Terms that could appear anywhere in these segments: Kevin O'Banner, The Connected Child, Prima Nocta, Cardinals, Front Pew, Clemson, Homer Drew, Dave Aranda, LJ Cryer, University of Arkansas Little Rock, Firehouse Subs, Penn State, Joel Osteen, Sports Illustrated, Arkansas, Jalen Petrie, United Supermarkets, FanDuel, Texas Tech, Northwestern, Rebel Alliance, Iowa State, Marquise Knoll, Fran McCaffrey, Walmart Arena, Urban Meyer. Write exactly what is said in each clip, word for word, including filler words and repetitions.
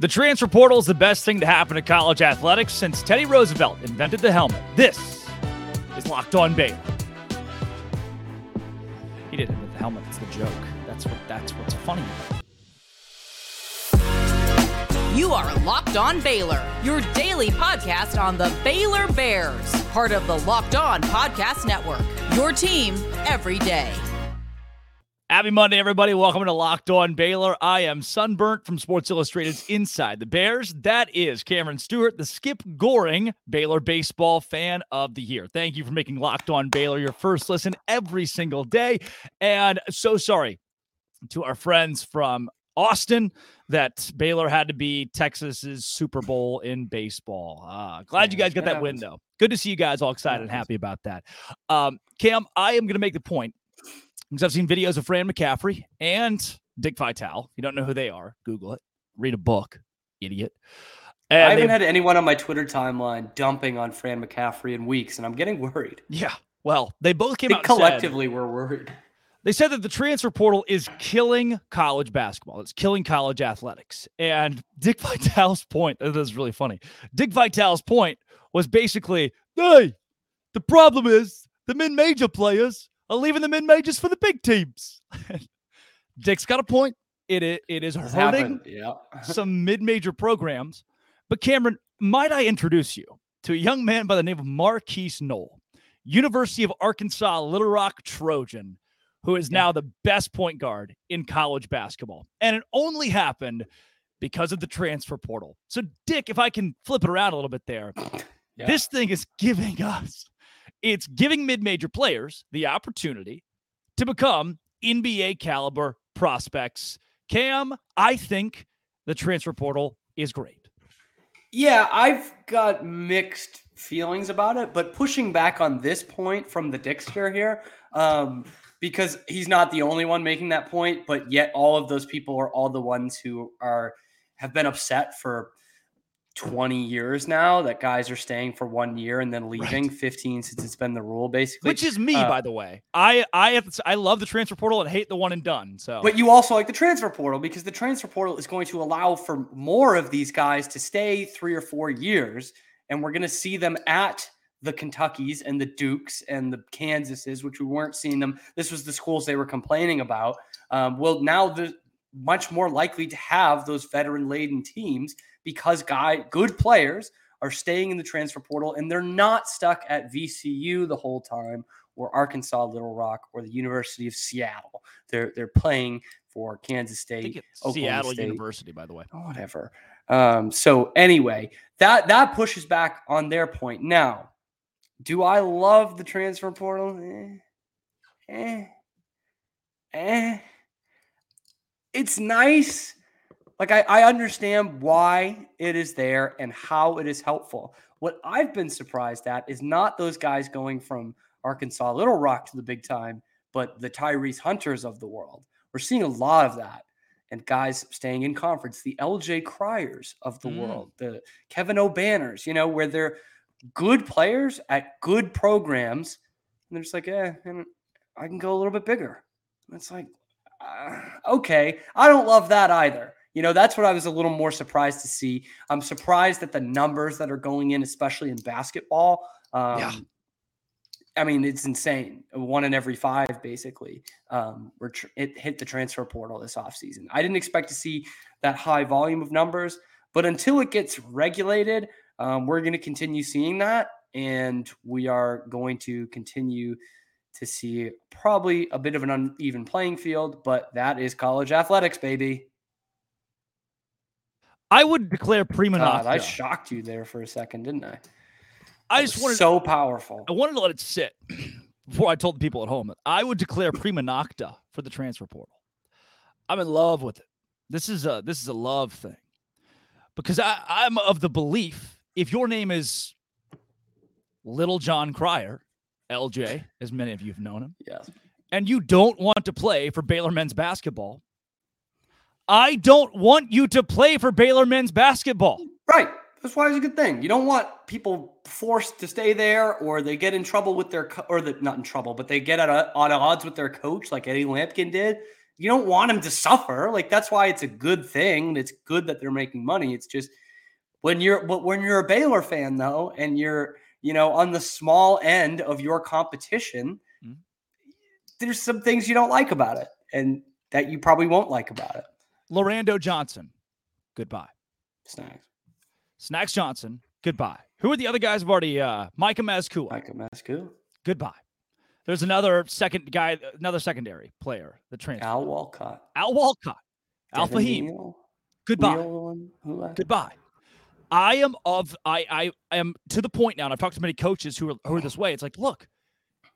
The transfer portal is the best thing to happen to college athletics since Teddy Roosevelt invented the helmet. This is Locked On Baylor. He didn't invent the helmet, it's the joke. That's what. That's what's funny about it. You are Locked On Baylor, your daily podcast on the Baylor Bears, part of the Locked On Podcast Network, your team every day. Happy Monday, everybody. Welcome to Locked On Baylor. I am sunburnt from Sports Illustrated's Inside the Bears. That is Cameron Stewart, the Skip Goring Baylor Baseball Fan of the Year. Thank you for making Locked On Baylor your first listen every single day. And so sorry to our friends from Austin that Baylor had to be Texas's Super Bowl in baseball. Uh, glad you guys got that win, though. Good to see you guys all excited and happy about that. Um, Cam, I am going to make the point, because I've seen videos of Fran McCaffrey and Dick Vitale. If you don't know who they are, Google it. Read a book, idiot. And I haven't had anyone on my Twitter timeline dumping on Fran McCaffrey in weeks, and I'm getting worried. Yeah, well, they both came they out collectively and said, were worried. They said that the transfer portal is killing college basketball. It's killing college athletics. And Dick Vitale's point, this is really funny. Dick Vitale's point was basically, hey, the problem is the mid-major players are leaving the mid-majors for the big teams. Dick's got a point. It It, it is it's hurting yeah. some mid-major programs. But Cameron, might I introduce you to a young man by the name of Marquise Knoll, University of Arkansas Little Rock Trojan, who is yeah. now the best point guard in college basketball. And it only happened because of the transfer portal. So Dick, if I can flip it around a little bit there, yeah. this thing is giving us It's giving mid-major players the opportunity to become N B A caliber prospects. Cam, I think the transfer portal is great. Yeah, I've got mixed feelings about it, but pushing back on this point from the Dickster here, um, because he's not the only one making that point, but yet all of those people are all the ones who are have been upset for twenty years now that guys are staying for one year and then leaving right. fifteen since it's been the rule basically, which is me, uh, by the way, I, I, have, I love the transfer portal and hate the one and done. So, but you also like the transfer portal because the transfer portal is going to allow for more of these guys to stay three or four years. And we're going to see them at the Kentuckys and the Dukes and the Kansases, which we weren't seeing them. This was the schools they were complaining about. Um, well, now the much more likely to have those veteran laden teams because guy, good players are staying in the transfer portal and they're not stuck at V C U the whole time or Arkansas Little Rock or the University of Seattle. They're they're playing for Kansas State, Oklahoma Seattle State. University, by the way. Oh, whatever. Um, so anyway, that, that pushes back on their point. Now, do I love the transfer portal? Eh, eh, eh. It's nice. Like I, I understand why it is there and how it is helpful. What I've been surprised at is not those guys going from Arkansas Little Rock to the big time, but the Tyrese Hunters of the world. We're seeing a lot of that. And guys staying in conference, the L J Cryers of the mm. world, the Kevin O'Banners, you know, where they're good players at good programs. And they're just like, eh, I can go a little bit bigger. And it's like, uh, okay, I don't love that either. You know, that's what I was a little more surprised to see. I'm surprised at the numbers that are going in, especially in basketball. Um, yeah. I mean, it's insane. One in every five, basically, um, were tr- it hit the transfer portal this offseason. I didn't expect to see that high volume of numbers, but until it gets regulated, um, we're going to continue seeing that, and we are going to continue to see probably a bit of an uneven playing field, but that is college athletics, baby. I would declare Primanov. I shocked you there for a second, didn't I? I that just wanted so powerful. I wanted to let it sit before I told the people at home that I would declare Prima Nocta for the transfer portal. I'm in love with it. This is a this is a love thing because I, I'm of the belief if your name is Little John Cryer, L J, as many of you have known him, yes, and you don't want to play for Baylor men's basketball. I don't want you to play for Baylor men's basketball. Right. That's why it's a good thing. You don't want people forced to stay there or they get in trouble with their co- – or the, not in trouble, but they get at, a, at odds with their coach like Eddie Lampkin did. you don't want them to suffer. Like, that's why it's a good thing. It's good that they're making money. It's just when you're, when you're a Baylor fan though, and you're, you know, on the small end of your competition, mm-hmm. there's some things you don't like about it and that you probably won't like about it. Lorando Johnson. Goodbye. Snacks. Snacks Johnson. Goodbye. Who are the other guys have already, uh, Micah Mascua. Micah Mascua. Goodbye. There's another second guy, another secondary player, the transfer. Al Walcott. Al Walcott. Al Fahim. Goodbye. Goodbye. I am of, I, I, I am to the point now, and I've talked to many coaches who are, who are this way. It's like, look,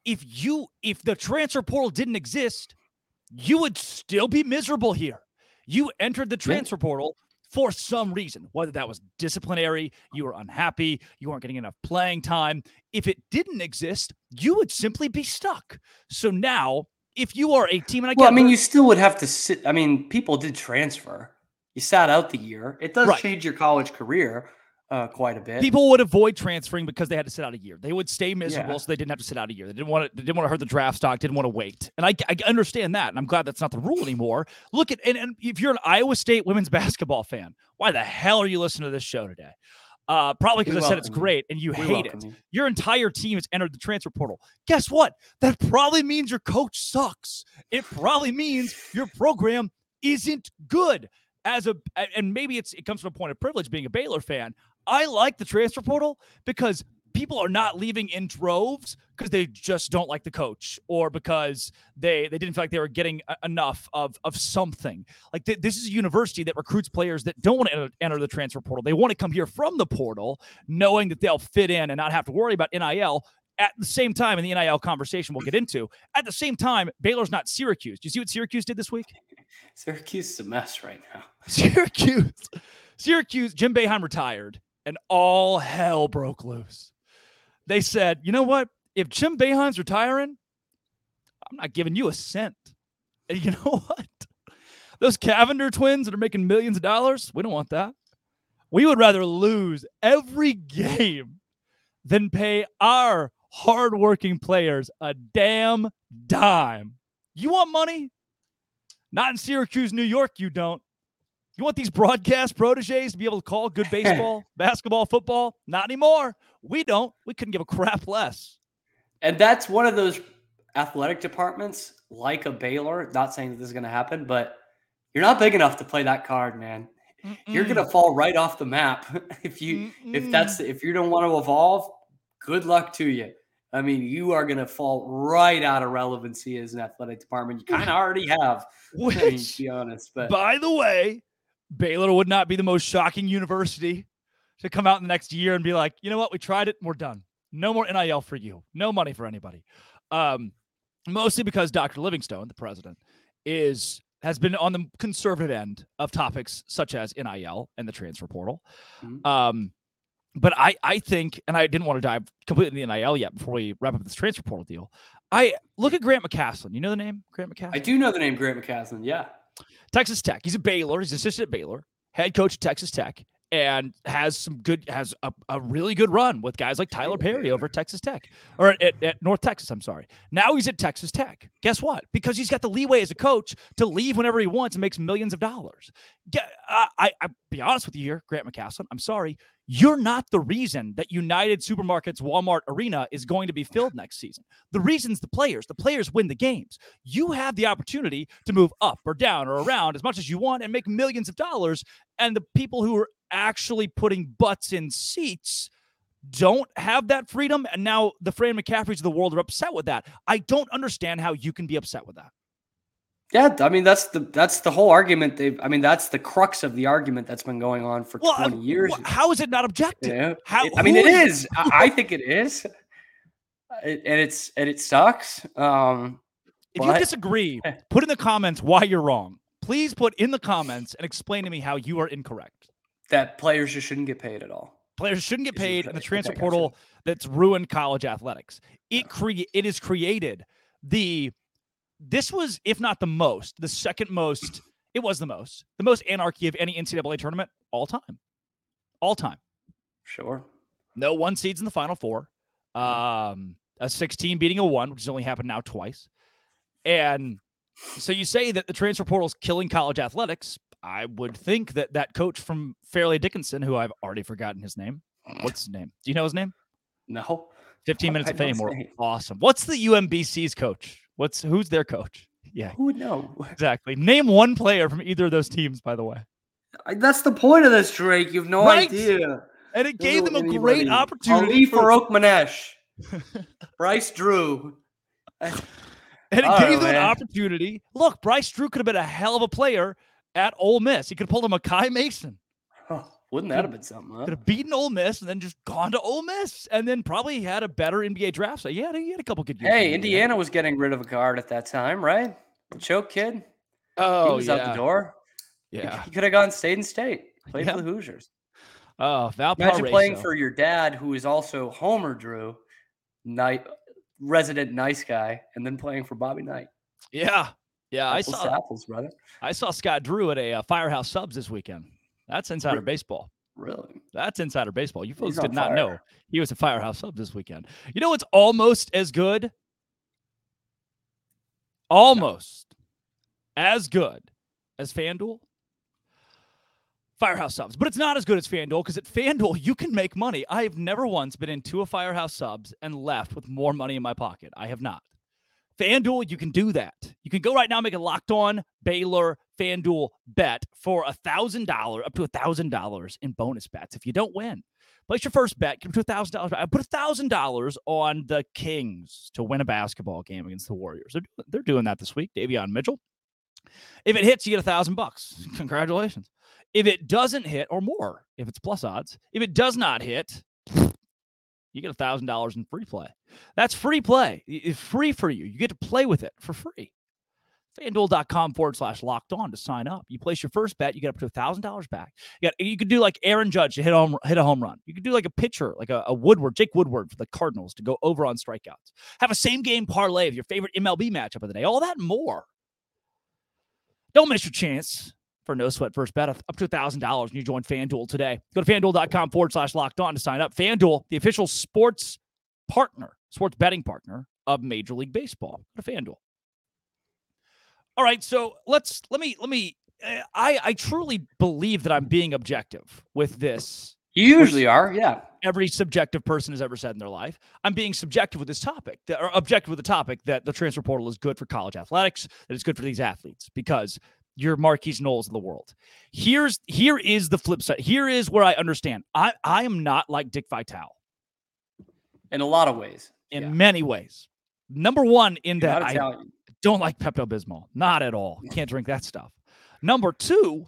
if you, if the transfer portal didn't exist, you would still be miserable here. You entered the transfer portal for some reason, whether that was disciplinary, you were unhappy, you weren't getting enough playing time. If it didn't exist, you would simply be stuck. So now, if you are a team, and I well, I mean, you still would have to sit. I mean, people did transfer. You sat out the year. It does right. change your college career uh, quite a bit. People would avoid transferring because they had to sit out a year. They would stay miserable, yeah. so they didn't have to sit out a year. They didn't want to. They didn't want to hurt the draft stock. Didn't want to wait. And I, I understand that, and I'm glad that's not the rule anymore. Look at and, and if you're an Iowa State women's basketball fan, why the hell are you listening to this show today? Uh, probably because I said it's great and you hate it. You. Your entire team has entered the transfer portal. Guess what? That probably means your coach sucks. It probably means your program isn't good. As a and maybe it's it comes from a point of privilege being a Baylor fan. I like the transfer portal because people are not leaving in droves because they just don't like the coach or because they they didn't feel like they were getting enough of of something. Like th- this is a university that recruits players that don't want to enter, enter the transfer portal. They want to come here from the portal, knowing that they'll fit in and not have to worry about N I L. At the same time, in the N I L conversation we'll get into, at the same time, Baylor's not Syracuse. Do you see what Syracuse did this week? Syracuse is a mess right now. Syracuse. Syracuse, Jim Boeheim retired, and all hell broke loose. They said, you know what? If Jim Boeheim's retiring, I'm not giving you a cent. And you know what? Those Cavender twins that are making millions of dollars, we don't want that. We would rather lose every game than pay our hardworking players a damn dime. You want money? Not in Syracuse, New York, you don't. You want these broadcast proteges to be able to call good baseball, basketball, football? Not anymore. We don't. We couldn't give a crap less. And that's one of those athletic departments, like a Baylor, not saying that this is going to happen, but you're not big enough to play that card, man. Mm-mm. You're going to fall right off the map. If you Mm-mm. if that's if you don't want to evolve, good luck to you. I mean, you are going to fall right out of relevancy as an athletic department. You kind of already have, Which, I mean, to be honest. But by the way, Baylor would not be the most shocking university to come out in the next year and be like, you know what? We tried it. And we're done. No more N I L for you. No money for anybody. Um, mostly because Doctor Livingstone, the president, is has been on the conservative end of topics such as N I L and the transfer portal. Mm-hmm. Um But I, I think, and I didn't want to dive completely into the N I L yet before we wrap up this transfer portal deal. I look at Grant McCasland. You know the name Grant McCasland? I do know the name Grant McCasland. Yeah. Texas Tech. He's a Baylor. He's an assistant at Baylor, head coach at Texas Tech, and has some good, has a, a really good run with guys like Tyler Perry over at Texas Tech or at, at North Texas. I'm sorry. Now he's at Texas Tech. Guess what? Because he's got the leeway as a coach to leave whenever he wants and makes millions of dollars. Get, I, I, I'll be honest with you here, Grant McCasland. I'm sorry. You're not the reason that United Supermarkets Walmart Arena is going to be filled next season. The reason's the players. The players win the games. You have the opportunity to move up or down or around as much as you want and make millions of dollars. And the people who are actually putting butts in seats don't have that freedom. And now the Fran McCaffreys of the world are upset with that. I don't understand how you can be upset with that. Yeah, I mean, that's the that's the whole argument. They've, I mean, that's the crux of the argument that's been going on for well, twenty years. Well, how is it not objective? You know? how, it, I mean, it is. is. I, I think it is. It, and it's and it sucks. Um, if but... you disagree, put in the comments why you're wrong. Please put in the comments and explain to me how you are incorrect. That players just shouldn't get paid at all. Players shouldn't get paid in the transfer okay, portal that's ruined college athletics. It, cre- it has created the... This was, if not the most, the second most, it was the most, the most anarchy of any N C double A tournament all time. All time. Sure. No one seeds in the Final Four. Um, a sixteen beating a one, which has only happened now twice. And So you say that the transfer portal is killing college athletics. I would think that that coach from Fairleigh Dickinson, who I've already forgotten his name. What's his name? Do you know his name? No. fifteen Minutes I of Fame were awesome. What's the U M B C's coach? What's Who's their coach? Yeah. Who would know? Exactly. Name one player from either of those teams, by the way. I, that's the point of this, Drake. You have no right? idea. And it gave them a anybody. great opportunity. Ali Farouk Manesh. Bryce Drew. And it oh, gave them man. an opportunity. Look, Bryce Drew could have been a hell of a player at Ole Miss. He could have pulled a Makai Mason. Oh, wouldn't that have been something, huh? Could have beaten Ole Miss and then just gone to Ole Miss. And then probably had a better N B A draft. So, yeah, he had a couple good years. Hey, Indiana was getting rid of a guard at that time, right? The choke kid. Oh, He was yeah. out the door. Yeah. He could have gone state and state. Played yeah. for the Hoosiers. Oh, Valparaiso. Imagine playing for your dad, who is also Homer Drew, night resident nice guy, and then playing for Bobby Knight. Yeah. Yeah. Apples I saw apples, brother. I saw Scott Drew at a uh, Firehouse Subs this weekend. That's insider really? baseball. Really? That's insider baseball. You folks did not fire. know he was a Firehouse Subs this weekend. You know what's almost as good? Almost no. as good as FanDuel? Firehouse Subs. But it's not as good as FanDuel, because at FanDuel, you can make money. I have never once been into a Firehouse Subs and left with more money in my pocket. I have not. FanDuel, you can do that. You can go right now and make a Locked On Baylor FanDuel bet for one thousand dollars, up to one thousand dollars in bonus bets if you don't win. Place your first bet. Give them to one thousand dollars. I put one thousand dollars on the Kings to win a basketball game against the Warriors. They're, they're doing that this week. Davion Mitchell. If it hits, you get one thousand bucks. Congratulations. If it doesn't hit, or more, if it's plus odds, if it does not hit, you get one thousand dollars in free play. That's free play. It's free for you. You get to play with it for free. FanDuel.com forward slash locked on to sign up. You place your first bet, you get up to one thousand dollars back. You got, you could do like Aaron Judge to hit, home, hit a home run. You could do like a pitcher, like a, a Woodward, Jake Woodward for the Cardinals to go over on strikeouts. Have a same game parlay of your favorite M L B matchup of the day. All that and more. Don't miss your chance for no sweat first bet up to one thousand dollars and you join FanDuel today. Go to FanDuel.com forward slash locked on to sign up. FanDuel, the official sports partner, sports betting partner of Major League Baseball. Go to FanDuel. All right, so let's, let me, let me, I, I truly believe that I'm being objective with this. You usually are, yeah. Every subjective person has ever said in their life. I'm being subjective with this topic, or objective with the topic that the transfer portal is good for college athletics, that it's good for these athletes, because your Marquise Knowles of the world. Here's here is the flip side. Here is where I understand. I, I am not like Dick Vitale. In a lot of ways. In yeah. many ways. Number one, in You're that I Italian. don't like Pepto-Bismol. Not at all. Yeah. Can't drink that stuff. Number two,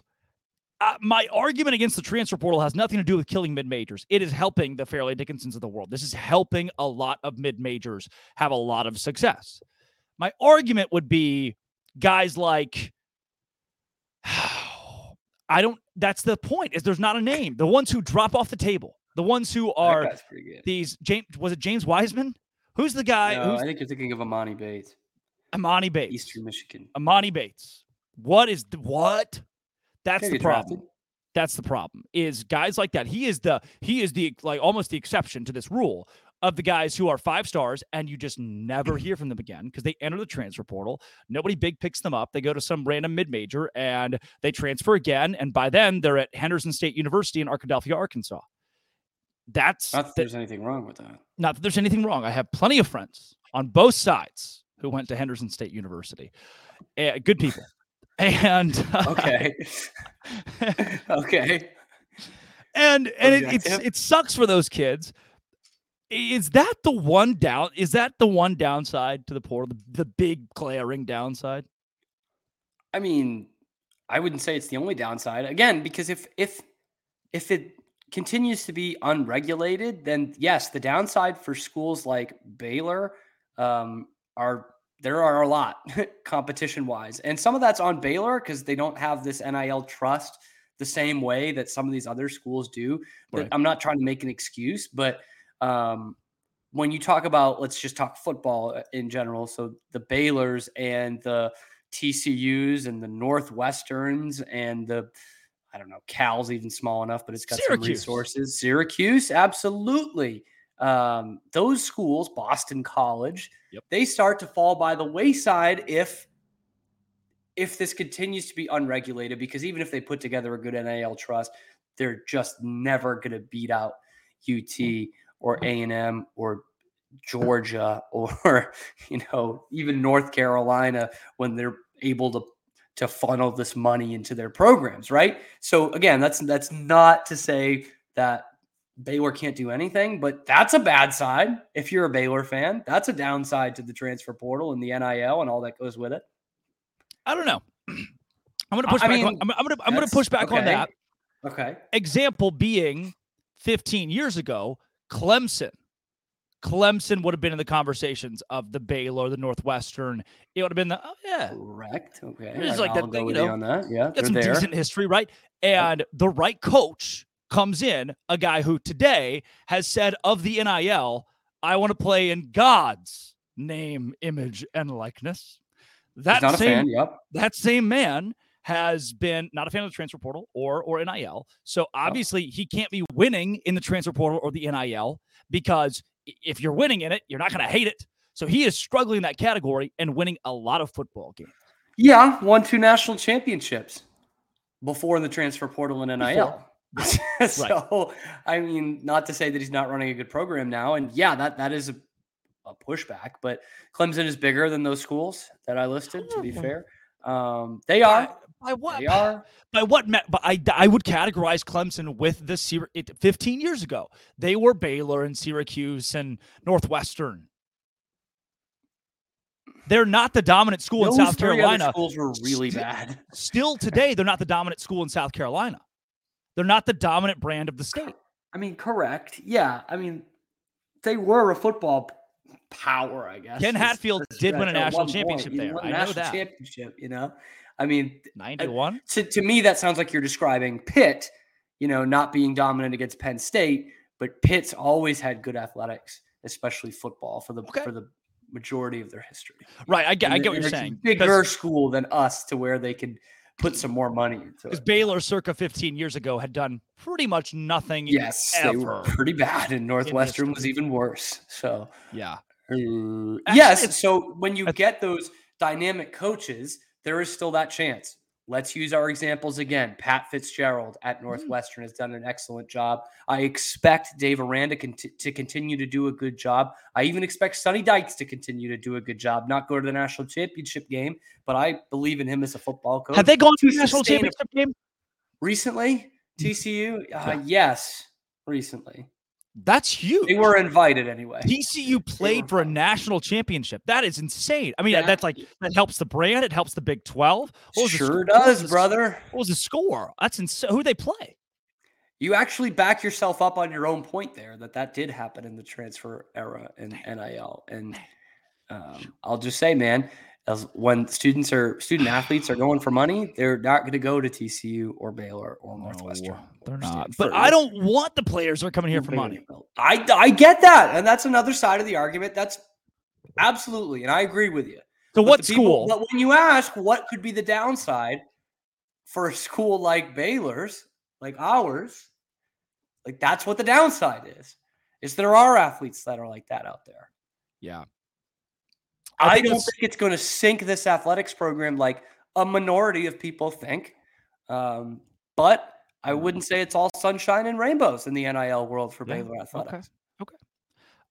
uh, my argument against the transfer portal has nothing to do with killing mid-majors. It is helping the Fairleigh Dickinsons of the world. This is helping a lot of mid-majors have a lot of success. My argument would be guys like... I don't, that's the point, is there's not a name. The ones who drop off the table, the ones who are these James, was it James Wiseman? Who's the guy? No, who's, I think you're thinking of Emoni Bates. Emoni Bates. Eastern Michigan. Emoni Bates. What is the, what? That's the problem. Drafted. That's the problem is guys like that. He is the, he is the, like almost the exception to this rule of the guys who are five stars and you just never hear from them again because they enter the transfer portal. Nobody big picks them up. They go to some random mid-major and they transfer again. And by then they're at Henderson State University in Arkadelphia, Arkansas. That's not that the, there's anything wrong with that. Not that there's anything wrong. I have plenty of friends on both sides who went to Henderson State University. Uh, good people. And uh, okay. okay. And and it, it's it sucks for those kids. Is that the one down? Is that the one downside to the portal? The, the big glaring downside? I mean, I wouldn't say it's the only downside. Again, because if if if it continues to be unregulated, then yes, the downside for schools like Baylor um, are there are a lot competition-wise, and some of that's on Baylor because they don't have this N I L trust the same way that some of these other schools do. Right. I'm not trying to make an excuse, but. Um, when you talk about, let's just talk football in general. So the Baylors and the T C Us and the Northwesterns and the, I don't know, Cal's even small enough, but it's got Syracuse. some resources. Syracuse. Absolutely. Um, those schools, Boston College, yep. they start to fall by the wayside if if this continues to be unregulated, because even if they put together a good N I L trust, they're just never going to beat out U T or A and M or Georgia or, you know, even North Carolina when they're able to to funnel this money into their programs, right? So again, that's that's not to say that Baylor can't do anything, but that's a bad side. If you're a Baylor fan, that's a downside to the transfer portal and the N I L and all that goes with it. I don't know. I'm going to push I back. Mean, on, I'm, I'm going to, I'm going to push back okay. on that. Okay. Example being fifteen years ago, Clemson, Clemson would have been in the conversations of the Baylor, the Northwestern. It would have been the, oh yeah. Correct. Okay. It's like I'll that thing, you know, on that. Yeah, got some there. decent history, right? And yep. the right coach comes in, a guy who today has said of the N I L, I want to play in God's name, image, and likeness. That not same, a fan, yep. that same man has been not a fan of the transfer portal or or N I L. So obviously yep. he can't be winning in the transfer portal or the N I L, because if you're winning in it, you're not going to hate it. So he is struggling in that category and winning a lot of football games. Yeah, won two national championships before the transfer portal and N I L. Before. So, I mean, not to say that he's not running a good program now. And yeah, that, that is a, a pushback, but Clemson is bigger than those schools that I listed, to be fair. Um, they are. By, by what? They are. By what? But I, I would categorize Clemson with the Syr- fifteen years ago. They were Baylor and Syracuse and Northwestern. They're not the dominant school those in South Carolina. Those schools were really still, bad. Still today, they're not the dominant school in South Carolina. They're not the dominant brand of the state. I mean, correct. Yeah. I mean, they were a football power, I guess. Ken Hatfield did win a national championship there. I know that. Championship, you know? I mean, ninety-one To, to me, that sounds like you're describing Pitt, you know, not being dominant against Penn State, but Pitt's always had good athletics, especially football, for the okay. for the majority of their history. Right. I get, I get what you're saying. It's a bigger school than us to where they could put some more money into it. Because Baylor circa fifteen years ago had done pretty much nothing. Yes, ever. They were pretty bad, and Northwestern was even worse. So yeah. Uh, yes. So when you get those dynamic coaches, there is still that chance. Let's use our examples again. Pat Fitzgerald at Northwestern has done an excellent job. I expect Dave Aranda cont- to continue to do a good job. I even expect Sonny Dykes to continue to do a good job, not go to the national championship game, but I believe in him as a football coach. Have they gone to the national championship game? Recently? T C U? Uh, yes, recently. That's huge. They were invited anyway. T C U played for a national championship. That is insane. I mean, yeah. that's like that helps the brand. It helps the Big twelve. Sure does, what brother. What was the score? That's insane. Who they play? You actually back yourself up on your own point there. That that did happen in the transfer era and N I L. And um, I'll just say, man, as when students are student athletes are going for money, they're not going to go to T C U or Baylor or Northwestern. No, they're not. But I don't want the players who are coming here for money. I, I get that. And that's another side of the argument. That's absolutely. And I agree with you. So what school? But when you ask what could be the downside for a school like Baylor's, like ours, like that's what the downside is, is there are athletes that are like that out there. Yeah. I, I think don't think it's going to sink this athletics program like a minority of people think. Um, but I wouldn't say it's all sunshine and rainbows in the N I L world for yeah, Baylor athletics. Okay. okay.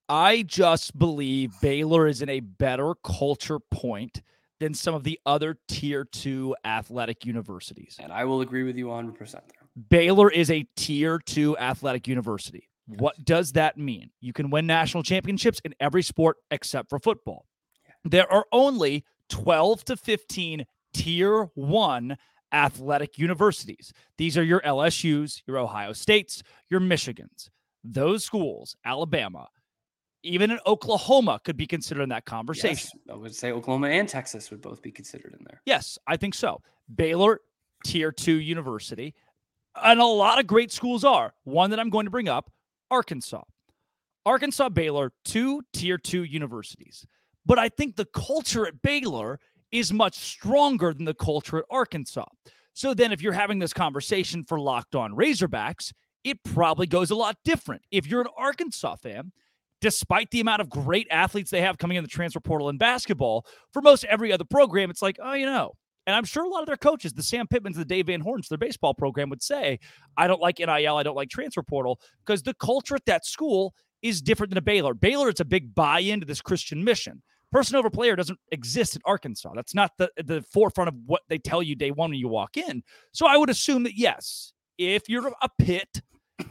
I just believe Baylor is in a better culture point than some of the other tier two athletic universities. And I will agree with you one hundred percent there. Baylor is a tier two athletic university. Yes. What does that mean? You can win national championships in every sport except for football. There are only twelve to fifteen tier one athletic universities. These are your L S U's, your Ohio States, your Michigans. Those schools, Alabama, even in Oklahoma could be considered in that conversation. Yes, I would say Oklahoma and Texas would both be considered in there. Yes, I think so. Baylor, tier two university. And a lot of great schools are. One that I'm going to bring up, Arkansas. Arkansas, Baylor, two tier two universities. But I think the culture at Baylor is much stronger than the culture at Arkansas. So then if you're having this conversation for Locked On Razorbacks, it probably goes a lot different. If you're an Arkansas fan, despite the amount of great athletes they have coming in the transfer portal in basketball, for most every other program, it's like, oh, you know, And I'm sure a lot of their coaches, the Sam Pittmans, the Dave Van Horns, their baseball program would say, I don't like N I L, I don't like transfer portal, because the culture at that school is different than a Baylor. Baylor, it's a big buy-in to this Christian mission. Person over player doesn't exist at Arkansas. That's not the, the forefront of what they tell you day one when you walk in. So I would assume that, yes, if you're a Pitt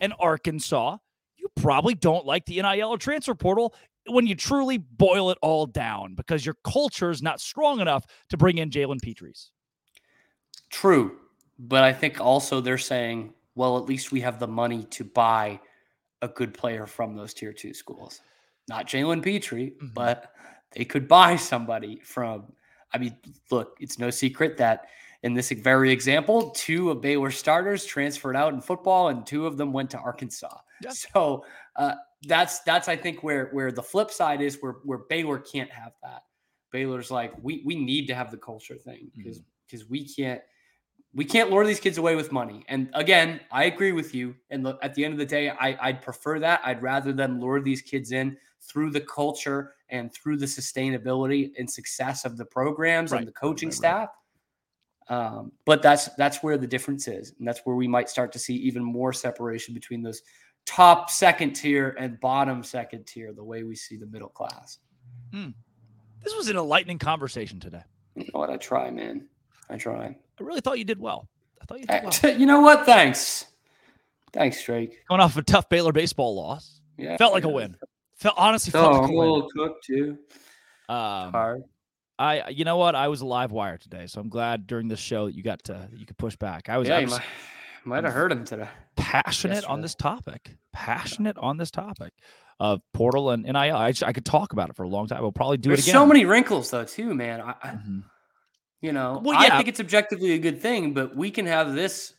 and Arkansas, you probably don't like the N I L or transfer portal when you truly boil it all down, because your culture is not strong enough to bring in Jalen Petrie's. True. But I think also they're saying, well, at least we have the money to buy a good player from those tier two schools. Not Jalen Petrie, mm-hmm. but they could buy somebody from, I mean, look, it's no secret that in this very example, two of Baylor starters transferred out in football and two of them went to Arkansas. Yeah. So uh, that's, that's I think, where where the flip side is, where where Baylor can't have that. Baylor's like, we we need to have the culture thing because because mm-hmm. we can't we can't lure these kids away with money. And again, I agree with you. And look, at the end of the day, I, I'd prefer that. I'd rather them lure these kids in through the culture and through the sustainability and success of the programs right. and the coaching right, right. staff. Um, but that's that's where the difference is. And that's where we might start to see even more separation between those top second tier and bottom second tier, the way we see the middle class. Mm. This was an enlightening conversation today. You know what? I try, man. I try. I really thought you did well. I thought you did well. You know what? Thanks. Thanks, Drake. Going off of a tough Baylor baseball loss. Yeah. Felt like yeah. a win. Felt, honestly felt oh, like a win. I'm a little cooked, too. Um, Hard. I, you know what? I was a live wire today, so I'm glad during this show that you got to, you could push back. I was, yeah, I was might, might have heard him today. Passionate Yesterday. on this topic, passionate on this topic of portal and N I L. I, I could talk about it for a long time. We'll probably do There's it again. There's so many wrinkles though, too, man. I, mm-hmm. you know, well, yeah. I think it's objectively a good thing, but we can have this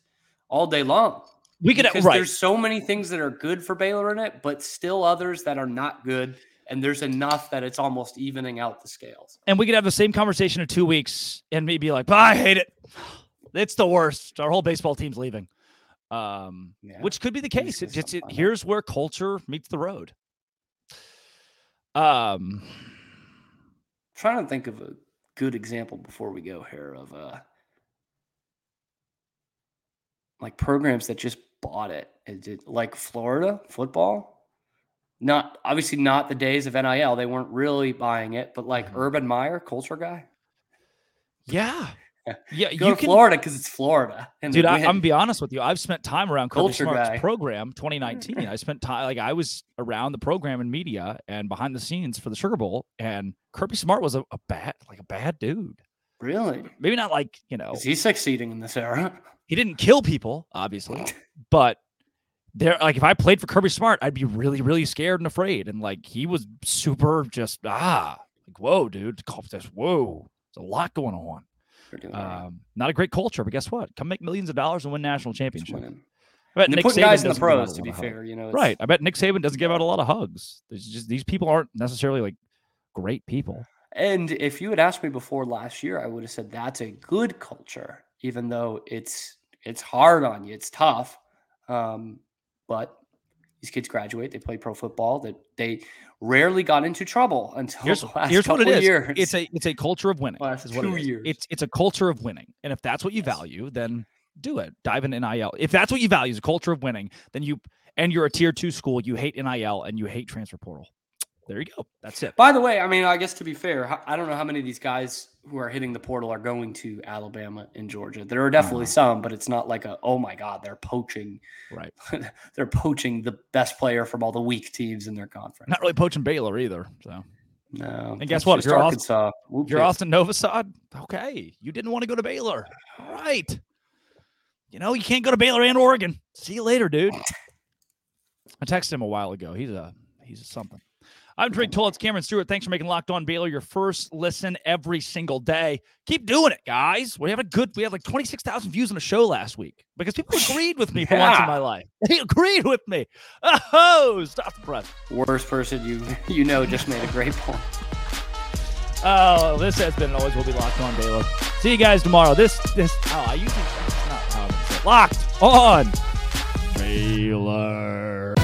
all day long. We could, because right. there's so many things that are good for Baylor in it, but still others that are not good. And there's enough that it's almost evening out the scales. And we could have the same conversation in two weeks and me be like, I hate it. It's the worst. Our whole baseball team's leaving, um, yeah. which could be the case. It's it's, it, here's where culture meets the road. Um, I'm trying to think of a good example before we go here of uh, like programs that just bought it. Is it like Florida football? Not obviously not the days of N I L. They weren't really buying it, but like mm-hmm. Urban Meyer, culture guy. Yeah. Yeah. Go you to can, Florida because it's Florida. And dude, I, I'm gonna be honest with you. I've spent time around Kirby culture Smart's guy. program twenty nineteen. I spent time like I was around the program in media and behind the scenes for the Sugar Bowl. And Kirby Smart was a, a bad, like a bad dude. Really? Maybe not like, you know. Is he succeeding in this era? He didn't kill people, obviously, but there, like if I played for Kirby Smart, I'd be really, really scared and afraid. And like he was super just ah, like whoa, dude, this whoa, there's a lot going on. Um, right. Not a great culture, but guess what? Come make millions of dollars and win national championship. I bet Nick put Saban guys in the pros. To be fair, you know, it's... right? I bet Nick Saban doesn't give out a lot of hugs. There's just these people aren't necessarily like great people. And if you had asked me before last year, I would have said that's a good culture, even though it's it's hard on you, it's tough. Um, But these kids graduate. They play pro football. That they, they rarely got into trouble until here's, the last here's what it is. Years. It's a it's a culture of winning. Last is what two it is. Years. It's it's a culture of winning. And if that's what you yes. value, then do it. Dive in N I L. If that's what you value is a culture of winning, then you and you're a tier two school. You hate N I L and you hate transfer portal. There you go. That's it. By the way, I mean, I guess to be fair, I don't know how many of these guys who are hitting the portal are going to Alabama and Georgia. There are definitely uh-huh. some, but it's not like a, oh my God, they're poaching. Right. They're poaching the best player from all the weak teams in their conference. Not really poaching Baylor either. So no. And guess what? If you're Arkansas, Austin, you're Austin Novosad. Okay. You didn't want to go to Baylor. All right. You know, you can't go to Baylor and Oregon. See you later, dude. I texted him a while ago. He's a, he's a something. I'm Drake Toll. It's Cameron Stewart. Thanks for making Locked On Baylor your first listen every single day. Keep doing it, guys. We have a good. We had like twenty-six thousand views on the show last week because people agreed with me yeah. for once in my life. They agreed with me. Oh, stop the press. Worst person you you know just made a great point. Oh, this has been and always will be Locked On Baylor. See you guys tomorrow. This this. Oh, I usually it's not. Um, Locked On Baylor.